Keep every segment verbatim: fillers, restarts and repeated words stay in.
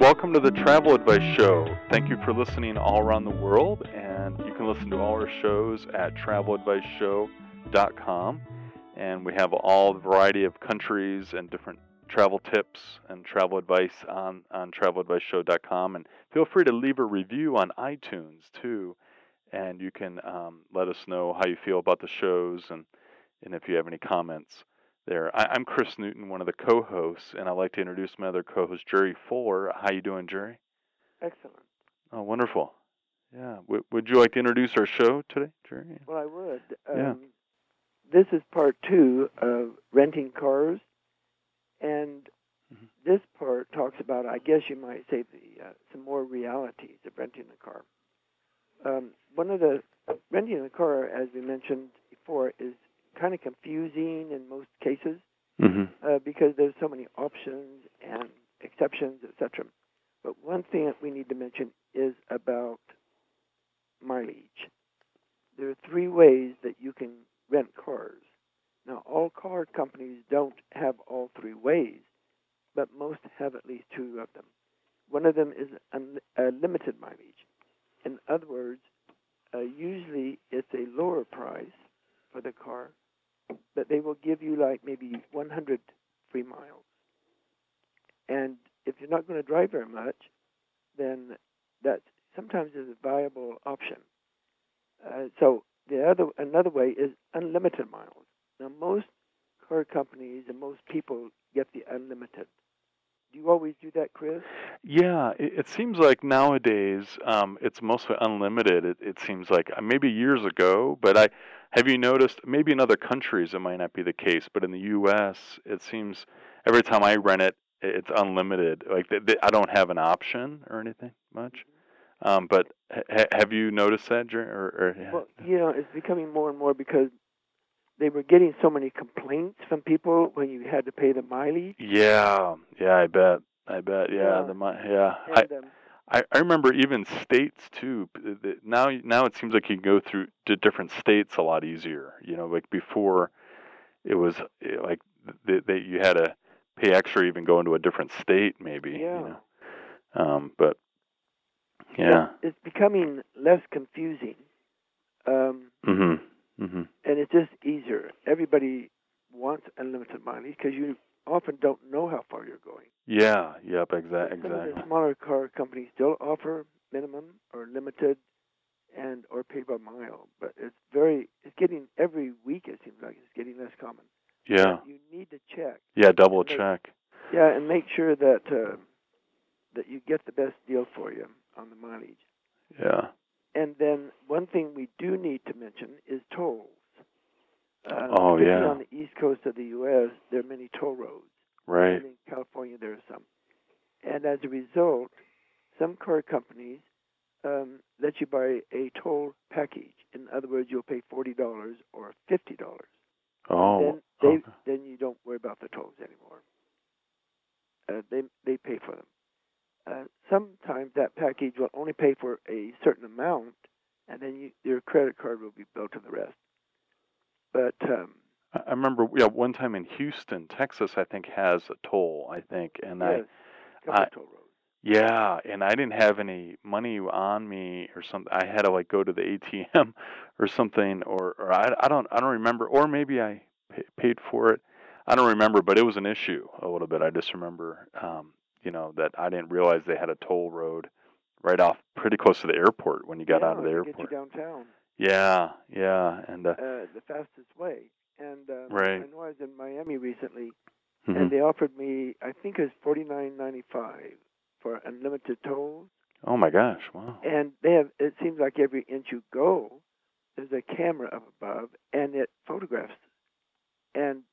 Welcome to the Travel Advice Show. Thank you for listening all around the world, and you can listen to all our shows at travel advice show dot com, and we have all the variety of countries and different travel tips and travel advice on, on travel advice show dot com, and feel free to leave a review on iTunes too, and you can um, let us know how you feel about the shows and, and if you have any comments. There. I, I'm Chris Newton, one of the co-hosts, and I'd like to introduce my other co-host, Jerry Fuller. How you doing, Jerry? Excellent. Oh, wonderful. Yeah. W- would you like to introduce our show today, Jerry? Well, I would. Yeah. Um, this is part two of renting cars, and mm-hmm. this part talks about, I guess you might say, the uh, some more realities of renting a car. Um, one of the, renting a car, as we mentioned before, is kind of confusing in most cases mm-hmm. uh, because there's so many options and exceptions, et cetera. But one thing that we need to mention is about mileage. There are three ways that you can rent cars. Now, all car companies don't have all three ways, but most have at least two of them. One of them is un- uh, limited mileage. In other words, uh, usually it's a lower price for the car, but they will give you like maybe one hundred free miles. And if you're not going to drive very much, then that sometimes is a viable option. Uh, so the other another way is unlimited miles. Now, most car companies and most people get the unlimited. Do you always do that, Chris? Yeah, it, it seems like nowadays um, it's mostly unlimited. It, it seems like maybe years ago, but I have you noticed maybe in other countries it might not be the case, but in the U S it seems every time I rent it, it's unlimited. Like they, they, I don't have an option or anything much. Mm-hmm. Um, but ha, have you noticed that? Or, or, yeah. Well, you know, it's becoming more and more because they were getting so many complaints from people when you had to pay the mileage. Yeah, yeah, I bet, I bet, yeah, yeah. the yeah. And, I, um, I I remember even states too. Now now it seems like you can go through to different states a lot easier. You know, like before, it was like that you had to pay extra even go into a different state, maybe. Yeah. You know? Um, but yeah, it's, it's becoming less confusing. Um, mm-hmm. Mm-hmm. And it's just easier. Everybody wants unlimited mileage because you often don't know how far you're going. Yeah, yep, exa- exactly. Some of the smaller car companies still offer minimum or limited and or pay by mile, but it's very, it's getting every week, it seems like it's getting less common. Yeah. But you need to check. Yeah, double make, check. Yeah, and make sure that uh, that you get the best deal for you on the mileage. Yeah. And then one thing we do need to mention is tolls. Uh, oh, yeah. On the east coast of the U S, there are many toll roads. Right. And in California, there are some. And as a result, some car companies um, let you buy a toll package. In other words, you'll pay forty dollars or fifty dollars. Oh. Then, they, okay. then you don't worry about the tolls anymore. Uh, they they pay for them. Uh, sometimes that package will only pay for a certain amount, and then you, your credit card will be billed to the rest. But um, I remember, yeah, one time in Houston, Texas, I think has a toll. I think, and yes, I, I toll roads. Yeah, and I didn't have any money on me or something. I had to like go to the A T M or something, or, or I, I don't, I don't remember, or maybe I paid for it. I don't remember, but it was an issue a little bit. I just remember. Um, You know, that I didn't realize they had a toll road right off pretty close to the airport when you got yeah, out of the airport. Get you downtown. Yeah, yeah. and uh, uh, The fastest way. And uh, right. I know I was in Miami recently, mm-hmm. and they offered me, I think it was forty-nine ninety-five for unlimited tolls. Oh, my gosh, wow. And they have. It seems like every inch you go, there's a camera up above, and it photographs. And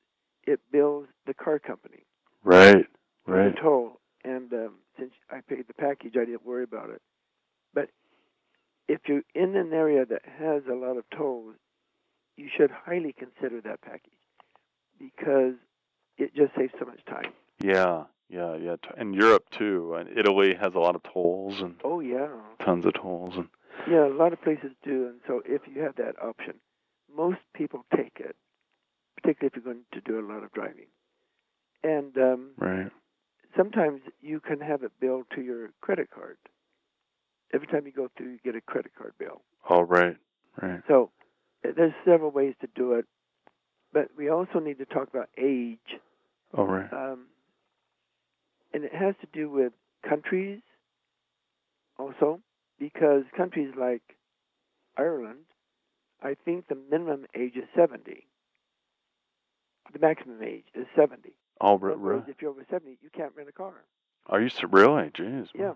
it bills the car company. Right, right. The toll. And um, since I paid the package, I didn't worry about it. But if you're in an area that has a lot of tolls, you should highly consider that package because it just saves so much time. Yeah, yeah, yeah. And Europe, too. And Italy has a lot of tolls. And oh, yeah. Tons of tolls. And yeah, a lot of places do. And so if you have that option, most people take it, particularly if you're going to do a lot of driving. And um, right. sometimes you can have it billed to your credit card. Every time you go through, you get a credit card bill. Oh, right, right. So there's several ways to do it. But we also need to talk about age. Oh, right. Um, and it has to do with countries also, because countries like Ireland, I think the minimum age is seventy. The maximum age is seventy. Oh, really? Right. If you're over seventy, you can't rent a car. Are you really? Jeez. Yeah.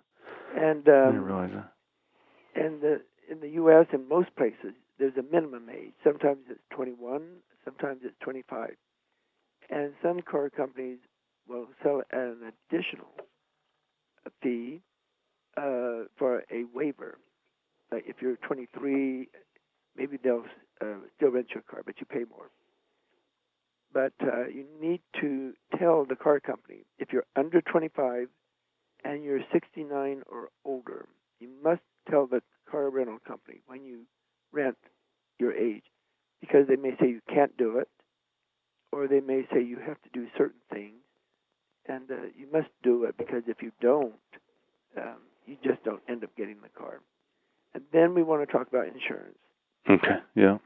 And, um, I didn't realize that. And the, in the U S, in most places, there's a minimum age. Sometimes it's twenty-one, sometimes it's twenty-five. And some car companies will sell an additional fee uh, for a waiver. Like if you're twenty-three, maybe they'll uh, still rent your car, but you pay more. But uh, you need to tell the car company, if you're under twenty-five and you're sixty-nine or older, you must tell the car rental company when you rent your age, because they may say you can't do it, or they may say you have to do certain things, and uh, you must do it, because if you don't, um, you just don't end up getting the car. And then we want to talk about insurance. Okay, yeah.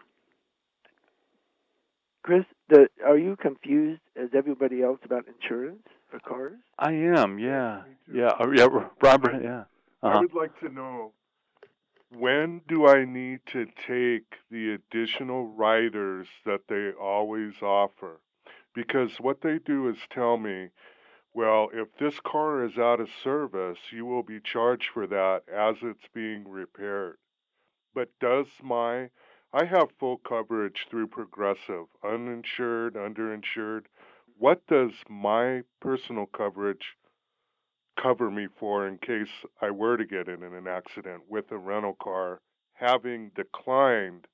Chris, the, are you confused as everybody else about insurance for cars? I am, yeah. Yeah, yeah, Robert, yeah. Uh-huh. I would like to know, when do I need to take the additional riders that they always offer? Because what they do is tell me, well, if this car is out of service, you will be charged for that as it's being repaired. But does my... I have full coverage through Progressive, uninsured, underinsured. What does my personal coverage cover me for in case I were to get in an accident with a rental car, having declined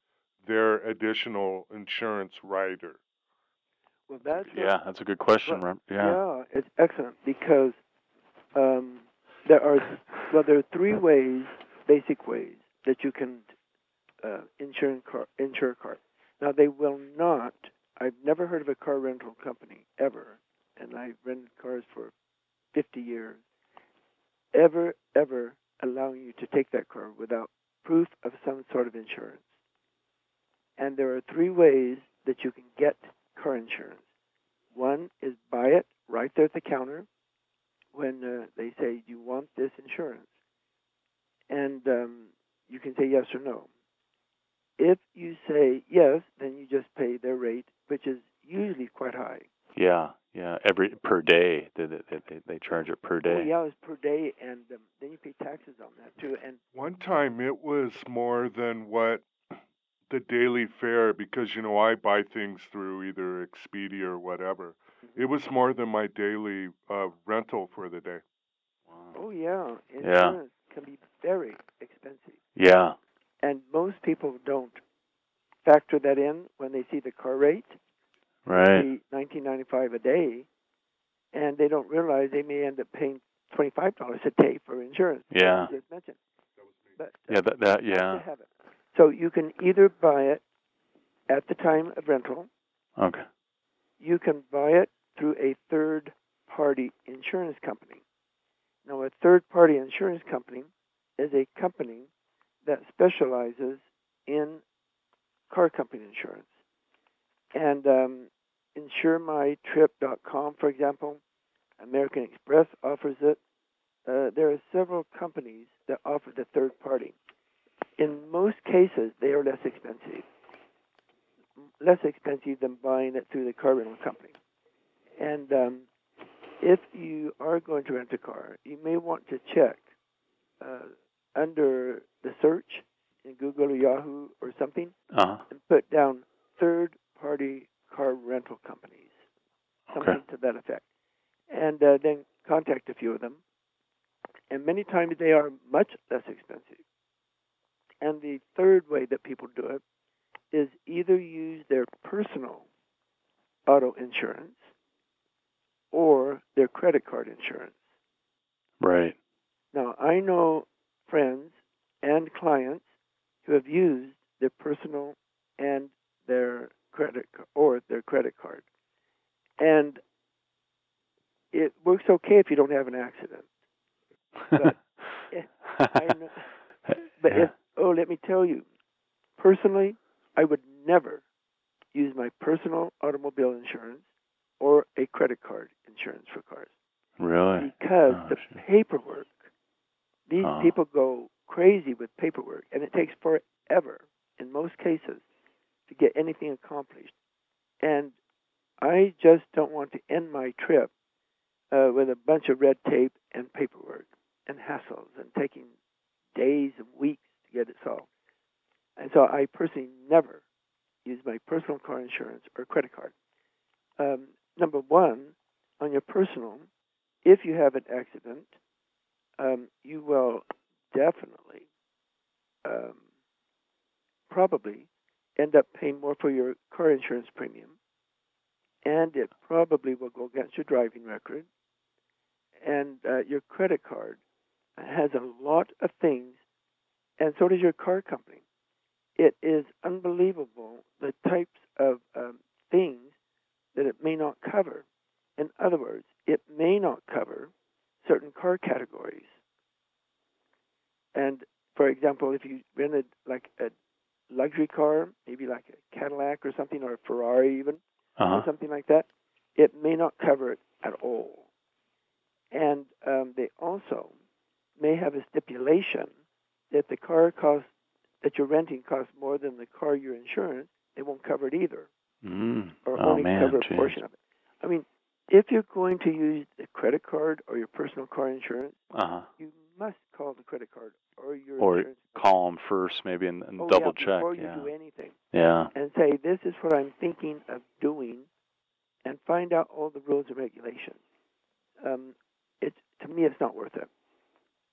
their additional insurance rider? Well, that's yeah, a, that's a good question, well, yeah. yeah, it's excellent because um, there are well, there are three ways, basic ways that you can. Uh, insurance car, insure car. Now, they will not, I've never heard of a car rental company ever, and I've rented cars for fifty years, ever, ever allowing you to take that car without proof of some sort of insurance. And there are three ways that you can get car insurance. One is buy it right there at the counter when uh, they say, you want this insurance? And um, you can say yes or no. If you say yes, then you just pay their rate, which is usually quite high. Yeah, yeah, every per day. They, they, they, they charge it per day. Well, yeah, it's per day, and um, then you pay taxes on that, too. And one time it was more than what the daily fare, because, you know, I buy things through either Expedia or whatever. Mm-hmm. It was more than my daily uh, rental for the day. Wow. Oh, yeah. Insurance yeah. can be very expensive. Yeah. And most people don't factor that in when they see the car rate, right? nineteen ninety-five a day, and they don't realize they may end up paying twenty-five dollars a day for insurance. Yeah. As mentioned. But, yeah, uh, that, that yeah. So you can either buy it at the time of rental. Okay. You can buy it through a third-party insurance company. Now, a third-party insurance company is a company that specializes in car company insurance. And um, insure my trip dot com, for example, American Express offers it. Uh, there are several companies that offer the third party. In most cases, they are less expensive, less expensive than buying it through the car rental company. And um, if you are going to rent a car, you may want to check uh, under the search in Google or Yahoo or something, uh-huh. and put down third-party car rental companies. that effect, and uh, then contact a few of them. And many times they are much less expensive. And the third way that people do it is either use their personal auto insurance or their credit card insurance. Right. Now, I know friends and clients who have used their personal and their credit or their credit card. And it works okay if you don't have an accident. But, I know, but yeah. if, oh, let me tell you, personally, I would never use my personal automobile insurance or a credit card insurance for cars. Really? Because oh, the shit. paperwork, these oh. people go crazy with paperwork, and it takes forever, in most cases, to get anything accomplished. And I just don't want to end my trip uh, with a bunch of red tape and paperwork and hassles and taking days and weeks to get it solved. And so I personally never use my personal car insurance or credit card. Um, number one, on your personal, if you have an accident, um, you will definitely, um, probably end up paying more for your car insurance premium, and it probably will go against your driving record. And uh, your credit card has a lot of things, and so does your car company. It is unbelievable the types of um, things that it may not cover. In other words, it may not cover certain car categories. And, for example, if you rented like a luxury car, maybe like a Cadillac or something, or a Ferrari even, uh-huh. or something like that, it may not cover it at all. And um, they also may have a stipulation that the car costs, that you're renting costs more than the car you're insuring, they won't cover it either, mm. or oh, only man, cover geez. a portion of it. I mean, if you're going to use the credit card or your personal car insurance, uh-huh. you must call the credit card or your or insurance. Or call them first maybe and, and oh, double yeah, check. Before yeah. you do anything. Yeah. And say, this is what I'm thinking of doing, and find out all the rules and regulations. Um, It, to me, it's not worth it.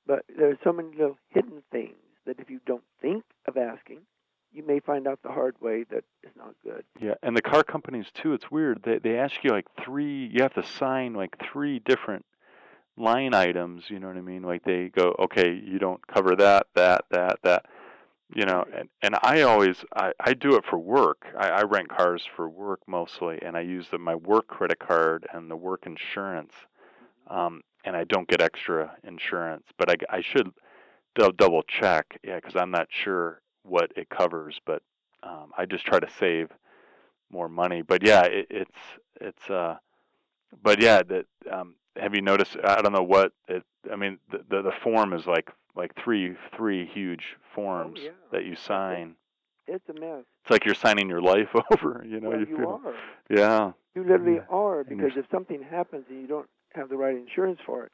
But there are so many little hidden things that if you don't think of asking, you may find out the hard way that it's not good. Yeah, and the car companies, too, it's weird. They they ask you like three, you have to sign like three different line items, you know what I mean? Like they go, okay, you don't cover that, that, that, that. You know, and, and I always, I, I do it for work. I, I rent cars for work mostly, and I use the, my work credit card and the work insurance. Um, and I don't get extra insurance, but I, I should d- double check, yeah, because I'm not sure what it covers, but um, I just try to save more money. But yeah, it, it's it's uh, but yeah, that um, have you noticed? I don't know what it. I mean, the the, the form is like like three three huge forms oh, yeah. that you sign. It's, it's a mess. It's like you're signing your life over. You know, well, you, you feel, are. Yeah, you literally and, are because if something happens and you don't have the right insurance for it,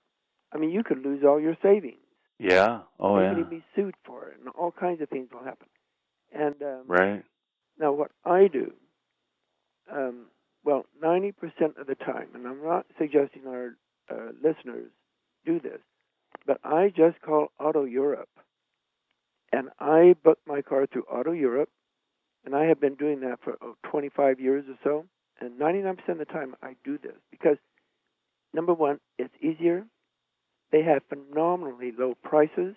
I mean, you could lose all your savings. Yeah. Oh, Maybe yeah. You could be sued for it, and all kinds of things will happen. And um, right. Now, what I do, um, well, ninety percent of the time, and I'm not suggesting our uh, listeners do this, but I just call Auto Europe, and I book my car through Auto Europe, and I have been doing that for oh, twenty-five years or so, and ninety-nine percent of the time I do this because number one, it's easier. They have phenomenally low prices,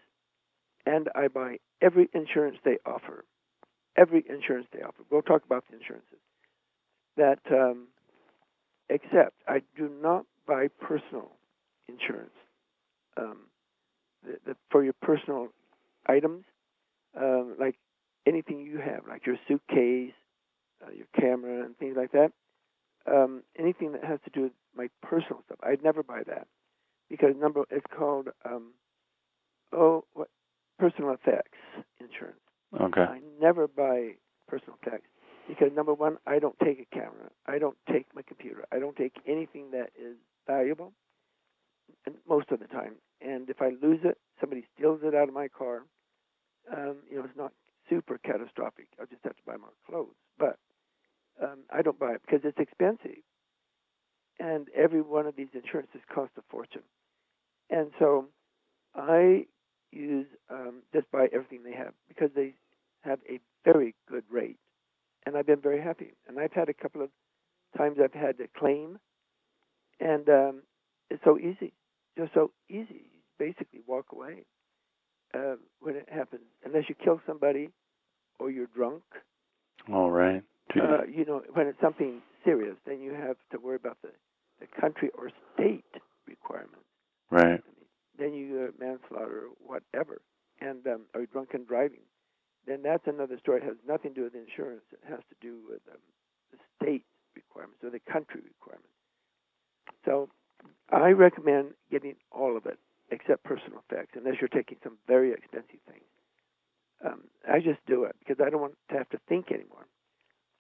and I buy every insurance they offer. Every insurance they offer. We'll talk about the insurances. That, um, except I do not buy personal insurance um, the, the, for your personal items, um, like anything you have, like your suitcase, uh, your camera, and things like that. Um, anything that has to do with my personal stuff, I'd never buy that because number it's called um, oh what personal effects insurance. Okay. I never buy personal effects because number one, I don't take a camera, I don't take my computer, I don't take anything that is valuable, and most of the time. And if I lose it, somebody steals it out of my car. Um, you know, it's not super catastrophic. I'll just have to buy more clothes, but. Um, I don't buy it because it's expensive. and every one of these insurances costs a fortune. And so I use um, just buy everything they have because they have a very good rate, and I've been very happy. And I've had a couple of times I've had to claim, and um, it's so easy, just so easy. You basically walk away uh, when it happens, unless you kill somebody or you're drunk. All right. Uh, you know, when it's something serious, then you have to worry about the, the country or state requirements. Right. Then you uh, manslaughter or whatever, and um, or drunken driving. Then that's another story. It has nothing to do with insurance. It has to do with um, the state requirements or the country requirements. So I recommend getting all of it except personal effects, unless you're taking some very expensive things. Um, I just do it because I don't want to have to think anymore.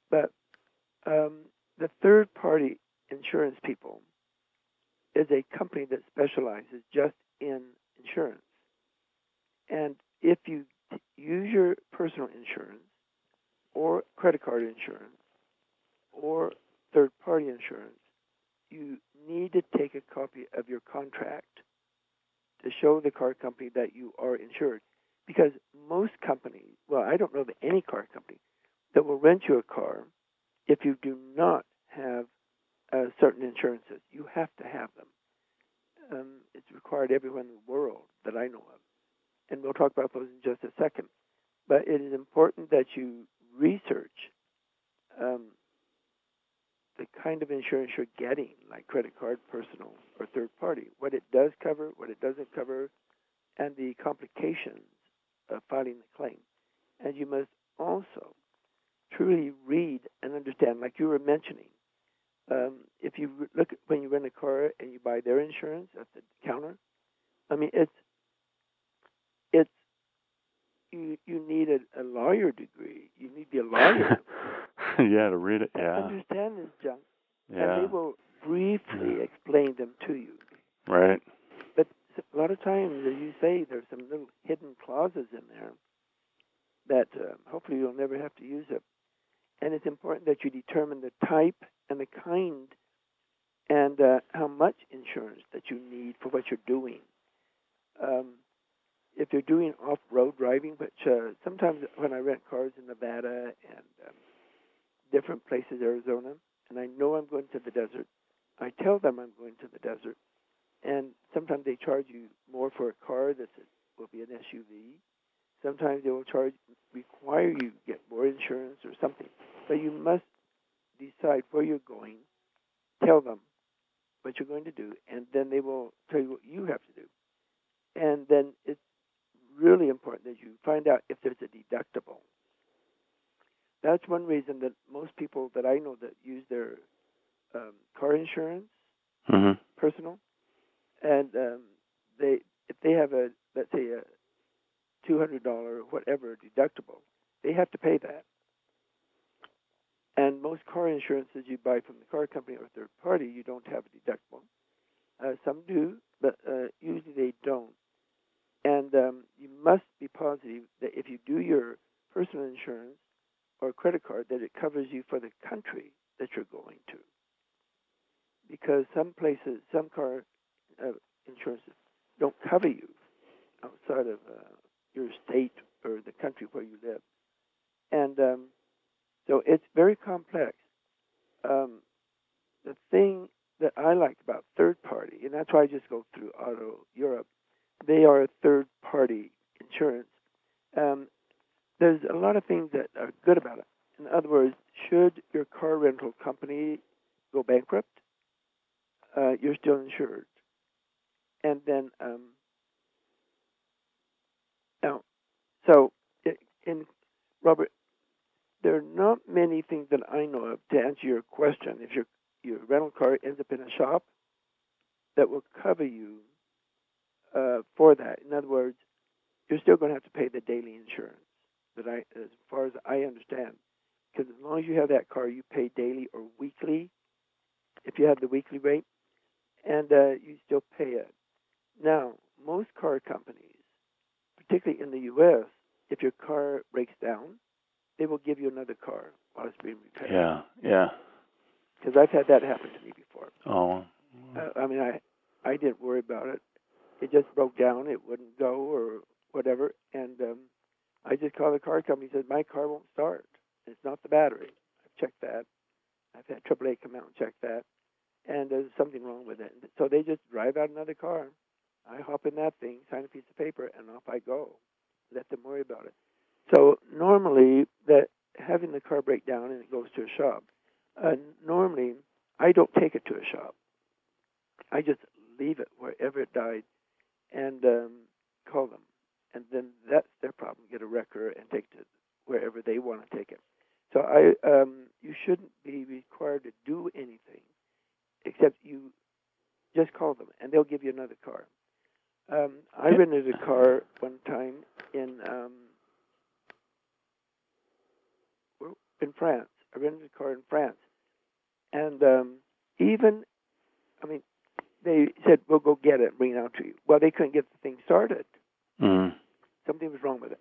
But um, the third-party insurance people is a company that specializes just in insurance. And if you t- use your personal insurance or credit card insurance or third-party insurance, you need to take a copy of your contract to show the car company that you are insured. Because most companies, well, I don't know of any car company that will rent you a car if you do not have uh, certain insurances. You have to have them. Um, it's required everywhere in the world that I know of. And we'll talk about those in just a second. But it is important that you research um, the kind of insurance you're getting, like credit card, personal, or third party, what it does cover, what it doesn't cover, and the complications of filing the claim. And you must also truly read and understand, like you were mentioning. Um, if you look at when you rent a car and you buy their insurance at the counter, I mean, it's it's you you need a, a lawyer degree. You need to be a lawyer. yeah, to read it. Yeah. Understand this junk. Yeah. And they will briefly yeah. explain them to you. Right. But a lot of times, as you say, there's some little hidden clauses in there that uh, hopefully you'll never have to use it. And it's important that you determine the type and the kind and uh, how much insurance that you need for what you're doing. Um, if you're doing off-road driving, which uh, sometimes when I rent cars in Nevada and um, different places, Arizona, and I know I'm going to the desert, I tell them I'm going to the desert, and sometimes they charge you more for a car that will be an S U V. Sometimes they will charge, require you to get more insurance or something. So you must decide where you're going, tell them what you're going to do, and then they will tell you what you have to do. And then it's really important that you find out if there's a deductible. That's one reason that most people that I know that use their um, car insurance, mm-hmm. personal, and um, they if they have a, let's say, a two hundred dollars or whatever deductible, they have to pay that. And most car insurances you buy from the car company or third party, you don't have a deductible. Uh, some do, but uh, usually they don't. And um, you must be positive that if you do your personal insurance or credit card, that it covers you for the country that you're going to. Because some places, some car uh, insurances don't cover you outside of uh, your state or the country where you live. And um, so it's very complex. Um, the thing that I like about third party, and that's why I just go through Auto Europe, they are a third party insurance. Um, there's a lot of things that are good about it. In other words, should your car rental company go bankrupt, uh, you're still insured. And then um, Now, so, in Robert, there are not many things that I know of to answer your question. If your your rental car ends up in a shop, that will cover you uh, for that. In other words, you're still going to have to pay the daily insurance. That I, as far as I understand, because as long as you have that car, you pay daily or weekly. If you have the weekly rate, and uh, you still pay it. Now, most car companies, particularly in the U S, if your car breaks down, they will give you another car while it's being repaired. Yeah, yeah. Because I've had that happen to me before. Oh, didn't worry about it. It just broke down. It wouldn't go or whatever. And um, I just called the car company and said, my car won't start. It's not the battery. I've checked that. I've had triple A come out and check that. And there's something wrong with it. So they just drive out another car. I hop in that thing, sign a piece of paper, and off I go. Let them worry about it. So normally, that having the car break down and it goes to a shop, uh, normally I don't take it to a shop. I just leave it wherever it died and um, call them. And then that's their problem. Get a wrecker and take it wherever they want to take it. So I, um, you shouldn't be required to do anything except you just call them, and they'll give you another car. Um, I rented a car one time in um, in France. I rented a car in France. And um, even, I mean, they said, we'll go get it and bring it out to you. Well, they couldn't get the thing started. Mm. Something was wrong with it.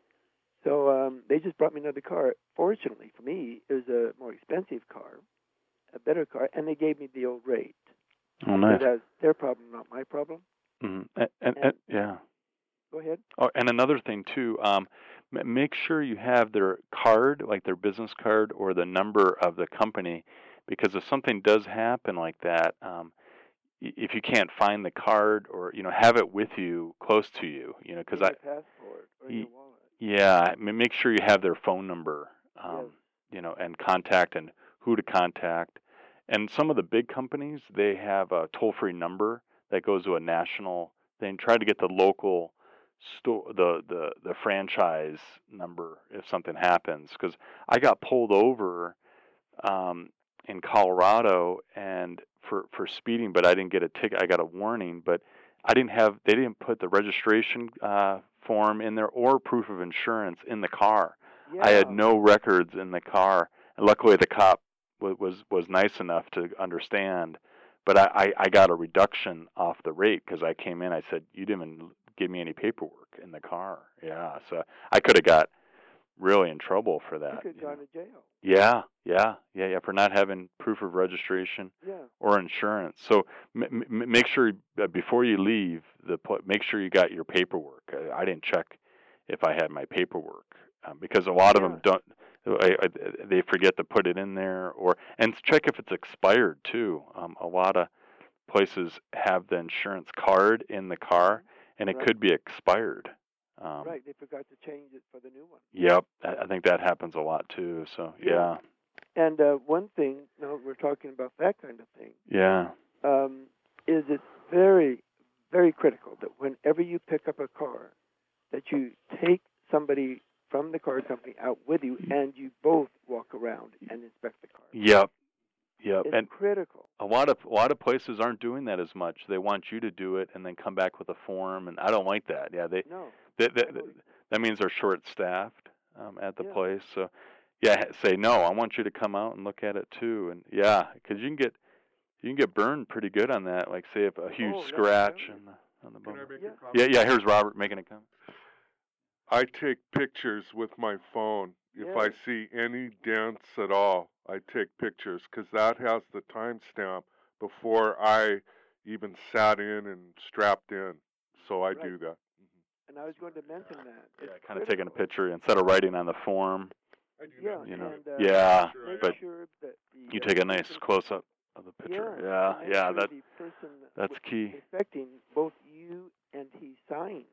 So um, they just brought me another car. Fortunately for me, it was a more expensive car, a better car, and they gave me the old rate. Oh, nice. So that's their problem, not my problem. Mm. And, and, and, yeah. Go ahead. Oh, and another thing, too, um, make sure you have their card, like their business card or the number of the company, because if something does happen like that, um, if you can't find the card or, you know, have it with you, close to you, you know, because I... passport or your wallet. Yeah, I mean, make sure you have their phone number, um, yes. you know, and contact and who to contact. And some of the big companies, they have a toll-free number that goes to a national thing. Try to get the local store, the, the, the franchise number if something happens. Because I got pulled over um, in Colorado and for, for speeding, but I didn't get a ticket. I got a warning, but I didn't have. They didn't put the registration uh, form in there or proof of insurance in the car. Yeah. I had no records in the car, and luckily the cop w- was was nice enough to understand. But I, I got a reduction off the rate because I came in. I said, you didn't even give me any paperwork in the car. Yeah, so I could have got really in trouble for that. You could have gone to jail. Yeah, yeah, yeah, yeah, for not having proof of registration yeah. or insurance. So m- m- make sure uh, before you leave, the pl- make sure you got your paperwork. I, I didn't check if I had my paperwork um, because a lot yeah. of them don't. I, I, they forget to put it in there, or and check if it's expired too. Um, a lot of places have the insurance card in the car, and it right. could be expired. Um, right, they forgot to change it for the new one. Yep, I think that happens a lot too. So yeah. And uh, one thing, now we're talking about that kind of thing. Yeah. Um, is it's very, very critical that whenever you pick up a car, that you take somebody from the car company out with you, and you both walk around and inspect the car. Yep, yep. It's and critical. A lot of a lot of places aren't doing that as much. They want you to do it and then come back with a form, and I don't like that. Yeah, they. No. They, they, totally. That means they're short-staffed um, at the yeah. place. So, yeah, say no. I want you to come out and look at it too, and yeah, because you can get you can get burned pretty good on that. Like say if a huge oh, scratch on the on the bumper. Can I make a comment? Yeah, yeah. Here's Robert making a comment. I take pictures with my phone. If yeah. I see any dents at all, I take pictures because that has the timestamp before I even sat in and strapped in. So I right. do that. And I was going to mention yeah. that. It's yeah, kind of taking a picture instead of writing on the form. I do yeah, that. You know, and, uh, yeah, sure but sure that the, you uh, take a nice close-up of the picture. Yeah, yeah, yeah sure that, that's key. Expecting both you and he sign.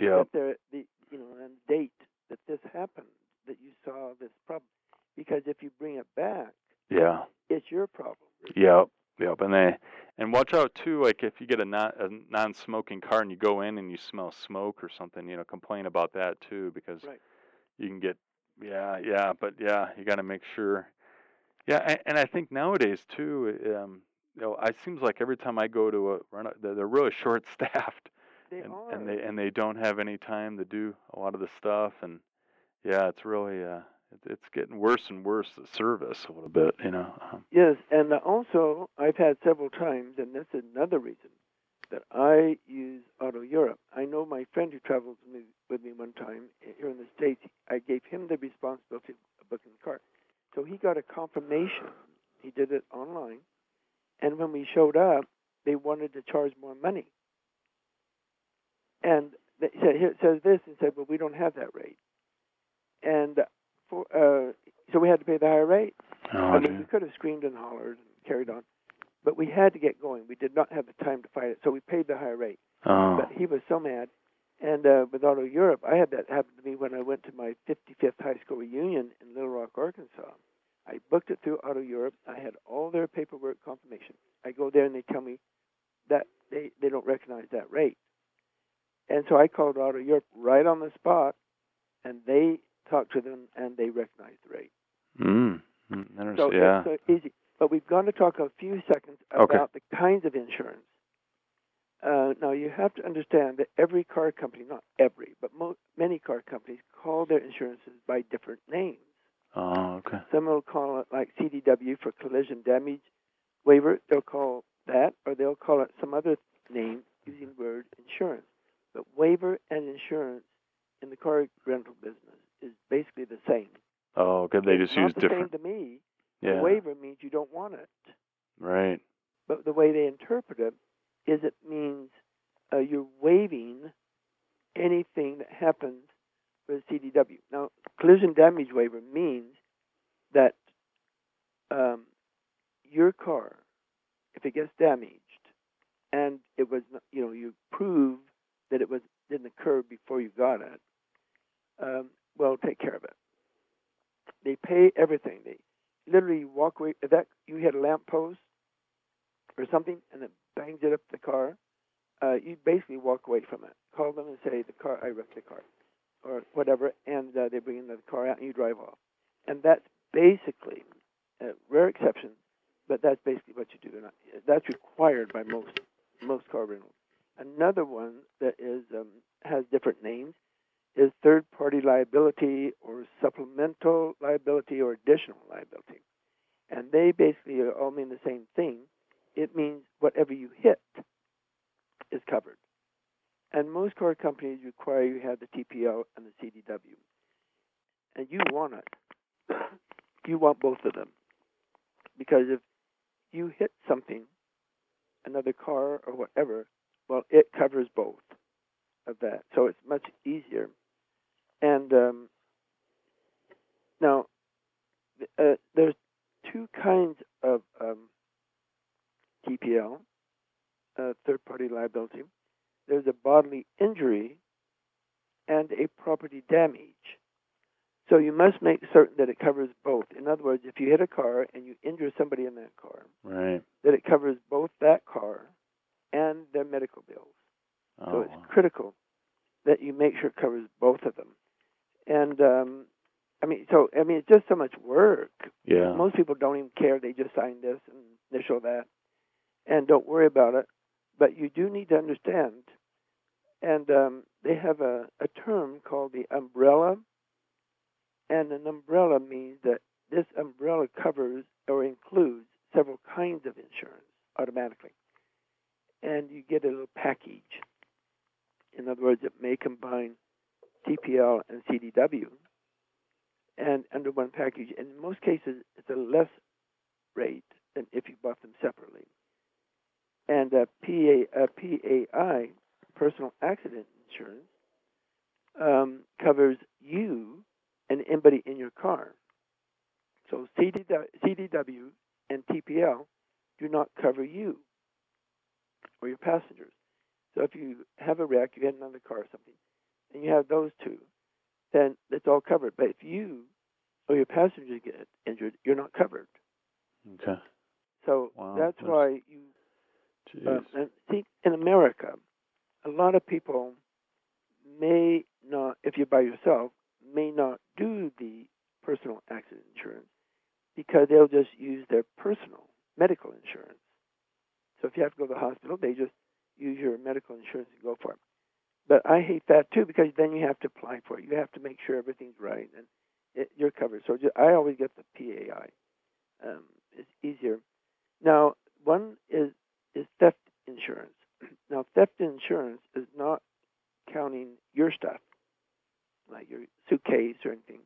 Yeah. The, you know, and date that this happened, that you saw this problem, because if you bring it back, yeah, it's your problem. Yep, yep, and they and watch out too. Like if you get a non a non-smoking car and you go in and you smell smoke or something, you know, complain about that too because right. you can get yeah, yeah, but yeah, you got to make sure. Yeah, and, and I think nowadays too, um, you know, it seems like every time I go to a run, they're really short-staffed. They and, are. and they and they don't have any time to do a lot of the stuff, and yeah, it's really uh, it, it's getting worse and worse. The service a little bit, you know. Um, yes, and also I've had several times, and that's another reason that I use Auto Europe. I know my friend who travels with me, with me one time here in the States. I gave him the responsibility of booking the car, so he got a confirmation. He did it online, and when we showed up, they wanted to charge more money. And they said, here it says this, and said, well, we don't have that rate. And for, uh, so we had to pay the higher rate. Oh, I mean, yeah. We could have screamed and hollered and carried on, but we had to get going. We did not have the time to fight it, so we paid the higher rate. Oh. But he was so mad. And uh, with Auto Europe, I had that happen to me when I went to my fifty-fifth high school reunion in Little Rock, Arkansas. I booked it through Auto Europe. I had all their paperwork confirmation. I go there and they tell me that they, they don't recognize that rate. And so I called Auto Europe right on the spot, and they talked to them, and they recognized the rate. Mm. So yeah. It's so easy. But we've gone to talk a few seconds about okay. the kinds of insurance. Uh, now, you have to understand that every car company, not every, but mo- many car companies call their insurances by different names. Oh, okay. Some will call it like C D W for collision damage waiver. They'll call that, or they'll call it some other name using the word insurance. But waiver and insurance in the car rental business is basically the same. Oh, okay. They just use different. It's not the same to me. Yeah. The waiver means you don't want it. Right. But the way they interpret it is it means uh, you're waiving anything that happened with C D W. Now, collision damage waiver means that um, your car, if it gets damaged, and it was, not, you know, you prove that it was didn't occur before you got it, um, well, take care of it. They pay everything. They literally walk away. If that you hit a lamppost or something, and it bangs it up the car, uh, you basically walk away from it. Call them and say, the car, I wrecked the car, or whatever, and uh, they bring another car out and you drive off. And that's basically, a rare exception, but that's basically what you do. And that's required by most most car rentals. Another one that is um, has different names is third-party liability or supplemental liability or additional liability. And they basically all mean the same thing. It means whatever you hit is covered. And most car companies require you have the T P L and the C D W. And you want it. You want both of them. Because if you hit something, another car or whatever, well, it covers both of that. So it's much easier. And um, now, uh, there's two kinds of um, T P L, uh, third-party liability. There's a bodily injury and a property damage. So you must make certain that it covers both. In other words, if you hit a car and you injure somebody in that car, right, that it covers both that car and their medical bills. Oh. So it's critical that you make sure it covers both of them. And, um, I mean, so, I mean, it's just so much work. Yeah. Most people don't even care. They just sign this and initial that and don't worry about it. But you do need to understand, and um, they have a, a term called the umbrella, and an umbrella means that this umbrella covers or includes several kinds of insurance automatically, and you get a little package. In other words, it may combine T P L and C D W and under one package. And in most cases, it's a less rate than if you bought them separately. And uh, P A I, personal accident insurance, um, covers you and anybody in your car. So C D W and T P L do not cover you or your passengers. So if you have a wreck, you hit another car or something, and you have those two, then it's all covered. But if you or your passengers get injured, you're not covered. Okay. So wow, that's, that's why you... Uh, and see, in America, a lot of people may not, if you're by yourself, may not do the personal accident insurance because they'll just use their personal medical insurance. So if you have to go to the hospital, they just use your medical insurance and go for it. But I hate that, too, because then you have to apply for it. You have to make sure everything's right and it, you're covered. So just, I always get the P A I. Um, it's easier. Now, one is... is theft insurance. Now, theft insurance is not counting your stuff, like your suitcase or anything.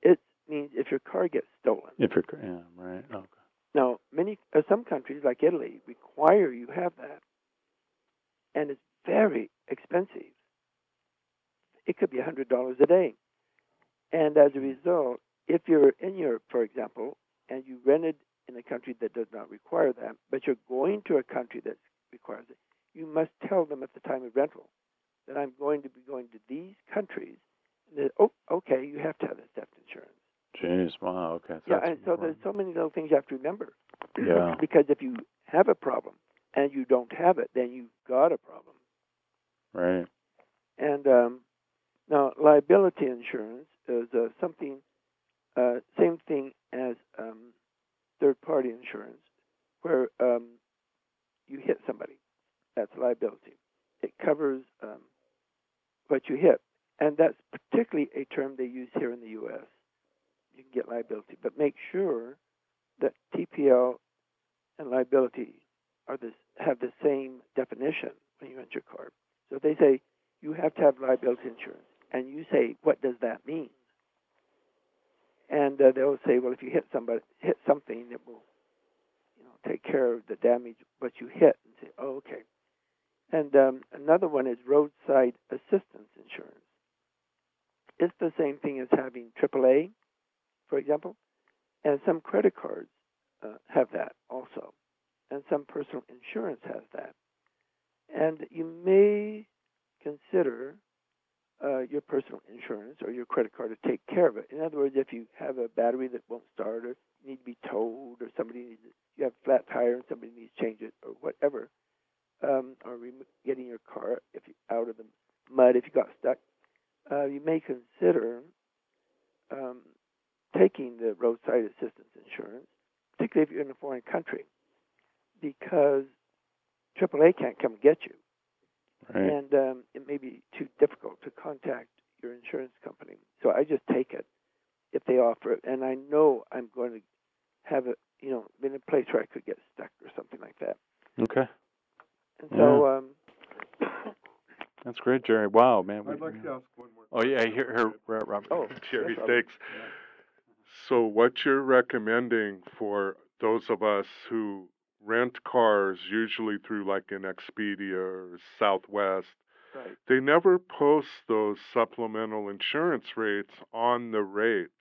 It means if your car gets stolen. If your car, yeah, right. Okay. Now, many uh, some countries, like Italy, require require you have that. And it's very expensive. It could be one hundred dollars a day. And as a result, if you're in Europe, for example, and you rented in a country that does not require that, but you're going to a country that requires it, you must tell them at the time of rental that I'm going to be going to these countries. And that, oh, okay, you have to have a theft insurance. Jeez, wow, okay. So yeah, and so important. There's so many little things you have to remember. Yeah. Because if you have a problem and you don't have it, then you've got a problem. Right. And um, now, liability insurance is uh, something, uh, same thing as um, third-party insurance, where um, you hit somebody. That's liability. It covers um, what you hit. And that's particularly a term they use here in the U S You can get liability. But make sure that T P L and liability are this, have the same definition when you rent your car. So if they say, you have to have liability insurance, and you say, what does that mean? And uh, they'll say, well, if you hit somebody, hit something, it will you know, take care of the damage, what you hit. And say, oh, okay. And um, another one is roadside assistance insurance. It's the same thing as having triple A, for example, and some credit cards uh, have that also, and some personal insurance has that. And you may consider uh, your personal insurance or your credit card to take care of it. In other words, if you have a battery that won't start or need to be towed or somebody needs, you have a flat tire and somebody needs to change it or whatever, um, or re- getting your car if you, out of the mud if you got stuck, uh, you may consider um, taking the roadside assistance insurance, particularly if you're in a foreign country, because triple A can't come get you. Right. And um, it may be too difficult to contact your insurance company. So I just take it if they offer it. And I know I'm going to have it, you know, in a place where I could get stuck or something like that. Okay. And yeah. so... Um, That's great, Jerry. Wow, man. I'd like to ask one more question. Oh, yeah, here, here Robert. Oh, Jerry, no thanks. Yeah. So what you're recommending for those of us who rent cars, usually through like an Expedia or Southwest, right. They never post those supplemental insurance rates on the rates.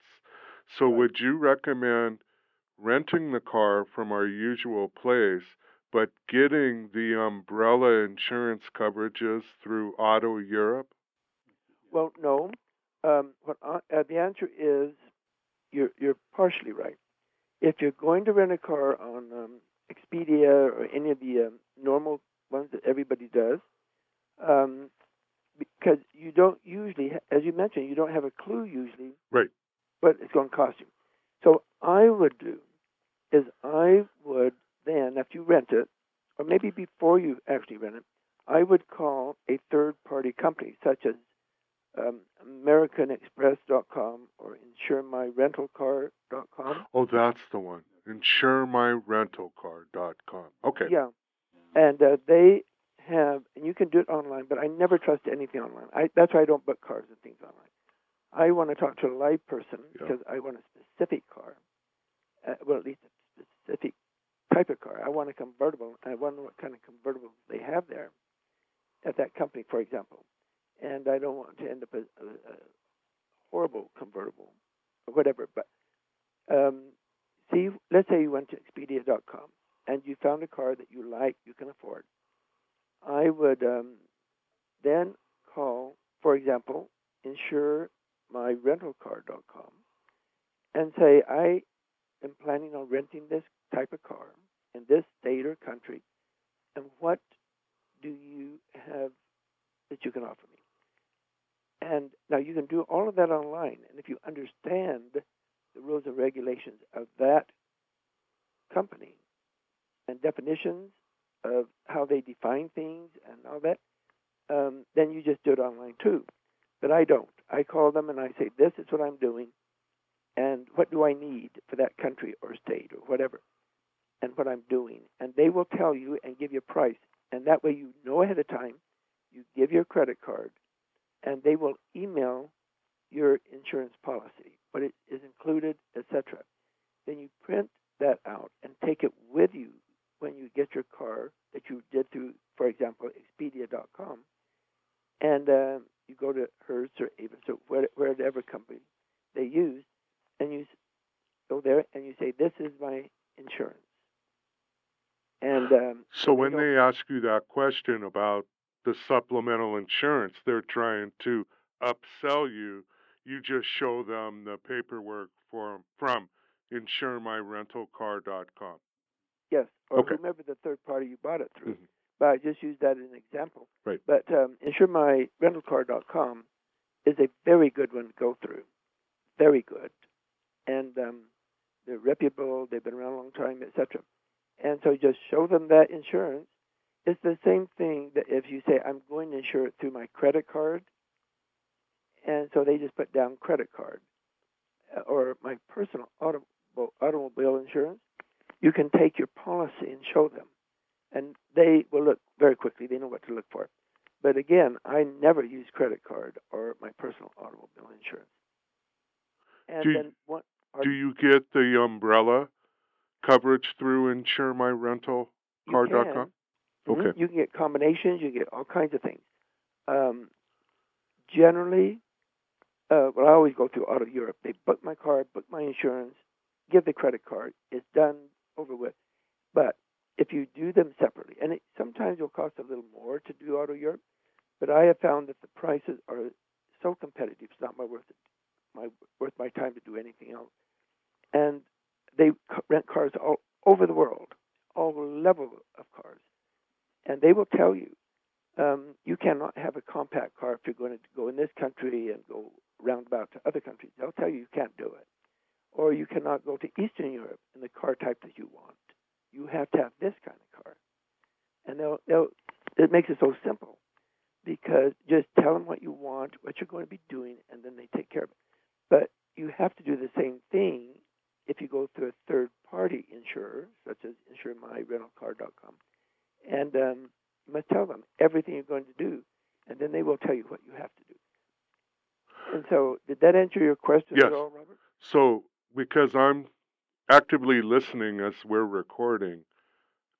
So right. Would you recommend renting the car from our usual place, but getting the umbrella insurance coverages through Auto Europe? Well, no. Um, what, uh, the answer is you're, you're partially right. If you're going to rent a car on um, Expedia or any of the um, normal ones that everybody does, um, because you don't usually, as you mentioned, you don't have a clue usually right. what it's going to cost you. So I would do is I would then, after you rent it, or maybe before you actually rent it, I would call a third-party company, such as um, American Express dot com or Insure My Rental Car dot com. Oh, that's the one. Insure My Rental Car dot com. Okay. Yeah. And uh, they have, and you can do it online, but I never trust anything online. I, that's why I don't book cars and things online. I want to talk to a live person yeah. because I want a specific car, uh, well, at least a specific type of car. I want a convertible. I wonder what kind of convertible they have there at that company, for example. And I don't want to end up a, a horrible convertible or whatever. But um, see, let's say you went to Expedia dot com and you found a car that you like, you can afford. I would um, then call, for example, Insure My Rental Car dot com and say, I am planning on renting this type of car in this state or country, and what do you have that you can offer me? And now you can do all of that online, and if you understand the rules and regulations of that company and definitions of how they define things and all that, um, then you just do it online too. But I don't. I call them and I say, this is what I'm doing, and what do I need for that country or state or whatever, and what I'm doing. And they will tell you and give you a price. And that way you know ahead of time, you give your credit card, and they will email your insurance policy, what it is included, et cetera. Then you print that out and take it with you when you get your car that you did through, for example, Expedia dot com, and uh, you go to Hertz or Avis or whatever company they use, and you go there and you say, this is my insurance. And um, So when they ask you that question about the supplemental insurance they're trying to upsell you, you just show them the paperwork for, from insure my rental car dot com. Yes, or okay. Remember the third party you bought it through. Mm-hmm. But I just used that as an example. Right. But um, insure my rental car dot com is a very good one to go through. Very good. And um, they're reputable. They've been around a long time, et cetera. And so just show them that insurance. It's the same thing that if you say, I'm going to insure it through my credit card, and so they just put down credit card or my personal auto, automobile insurance, you can take your policy and show them. And they will look very quickly. They know what to look for. But again, I never use credit card or my personal automobile insurance. And do, then what, do you get the umbrella coverage through insure my rental car dot com? Okay. You can get combinations. You can get all kinds of things. Um, generally, uh, well, I always go through Auto Europe. They book my car, book my insurance, give the credit card. It's done, over with. But if you do them separately, and it sometimes will cost a little more to do Auto Europe, but I have found that the prices are so competitive, it's not my worth it, my worth my time to do anything else. And they rent cars all over the world, all level of cars. And they will tell you, um, you cannot have a compact car if you're going to go in this country and go roundabout to other countries. They'll tell you you can't do it. Or you cannot go to Eastern Europe in the car type that you want. You have to have this kind of car. And they'll, they'll, it makes it so simple because just tell them what you want, what you're going to be doing, and then they take care of it. But you have to do the same thing if you go through a third-party insurer, such as insure my rental car dot com. And um, you must tell them everything you're going to do, and then they will tell you what you have to do. And so did that answer your question yes. at all, Robert? So because I'm actively listening as we're recording,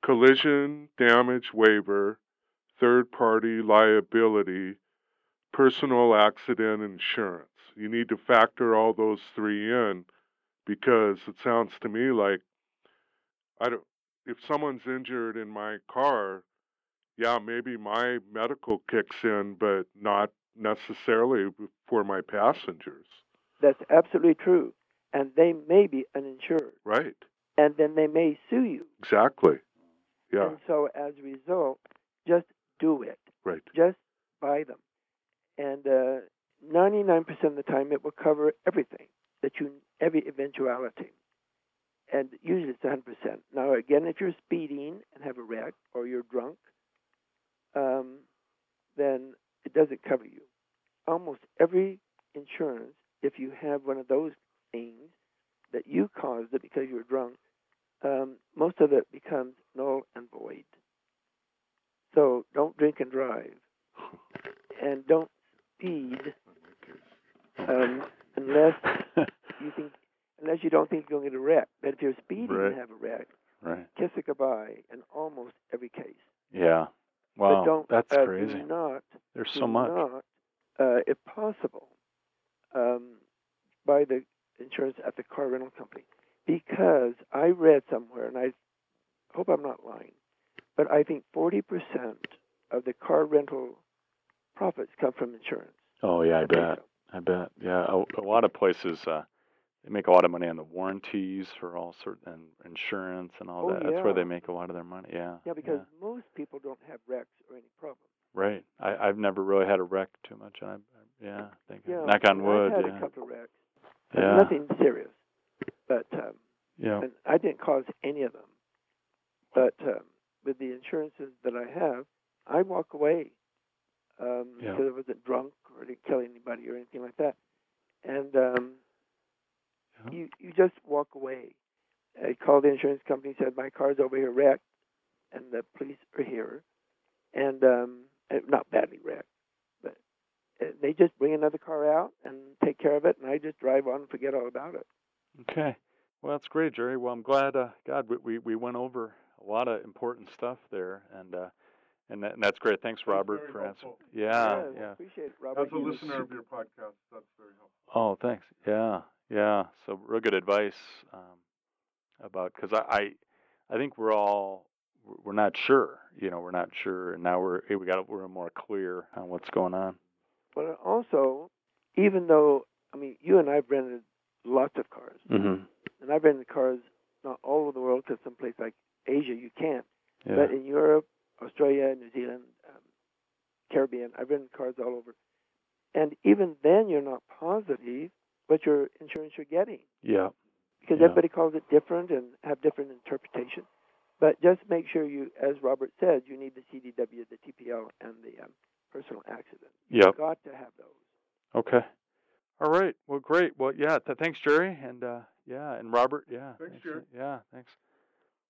collision damage waiver, third-party liability, personal accident insurance. You need to factor all those three in because it sounds to me like I don't. If someone's injured in my car, yeah, maybe my medical kicks in, but not necessarily for my passengers. That's absolutely true. And they may be uninsured. Right. And then they may sue you. Exactly. Yeah. And so as a result, just do it. Right. Just buy them. And uh, ninety-nine percent of the time, it will cover everything, that you every eventuality. And usually it's one hundred percent. Now, again, if you're speeding and have a wreck or you're drunk, um, then it doesn't cover you. Almost every insurance, if you have one of those things that you caused it because you were drunk, um, most of it becomes null and void. So don't drink and drive. And don't speed um, unless you think... Unless you don't think you're going to get a wreck. But if you're speeding right. and have a wreck, right. kiss it goodbye in almost every case. Yeah. Wow, but don't, that's uh, crazy. Do not, There's do so much. Not, uh, if possible, um, buy the insurance at the car rental company. Because I read somewhere, and I hope I'm not lying, but I think forty percent of the car rental profits come from insurance. Oh, yeah, I, I bet. So. I bet. Yeah, a, a lot of places... Uh, They make a lot of money on the warranties for all sorts and insurance and all oh, that. That's yeah. where they make a lot of their money. Yeah. Yeah, because yeah. most people don't have wrecks or any problems. Right. I, I've never really had a wreck too much. I, I yeah. I think yeah, knock on wood. I had yeah. a couple of wrecks. Yeah. Nothing serious, but um, yeah, and I didn't cause any of them. But um, with the insurances that I have, I walk away um, yeah. because I wasn't drunk or didn't kill anybody or anything like that, and. Um, You you just walk away. I called the insurance company, said, my car's over here wrecked, and the police are here. And um, not badly wrecked. But they just bring another car out and take care of it, and I just drive on and forget all about it. Okay. Well, that's great, Jerry. Well, I'm glad, uh, God, we, we went over a lot of important stuff there, and uh, and, that, and that's great. Thanks, Robert, for answering. Yeah, yeah, yeah. Appreciate it, Robert. As a listener of your podcast, that's very helpful. Oh, thanks. Yeah, yeah. So real good advice um, about because I, I I think we're all we're not sure. You know, we're not sure, and now we're we got we're more clear on what's going on. But also, even though I mean, you and I've rented lots of cars, mm-hmm. and I've rented cars. Not all over the world, because some place like Asia you can't. Yeah. But in Europe, Australia, New Zealand, um, Caribbean, I've rented cars all over. And even then, you're not positive what your insurance you're getting. Yeah. Because yeah. everybody calls it different and have different interpretation. But just make sure you, as Robert said, you need the C D W, the T P L, and the um, personal accident. Yep. You've got to have those. Okay. All right. Well, great. Well, yeah. Th- thanks, Jerry, and uh, yeah, and Robert. Yeah. Thanks, thanks Jerry. Yeah. Thanks.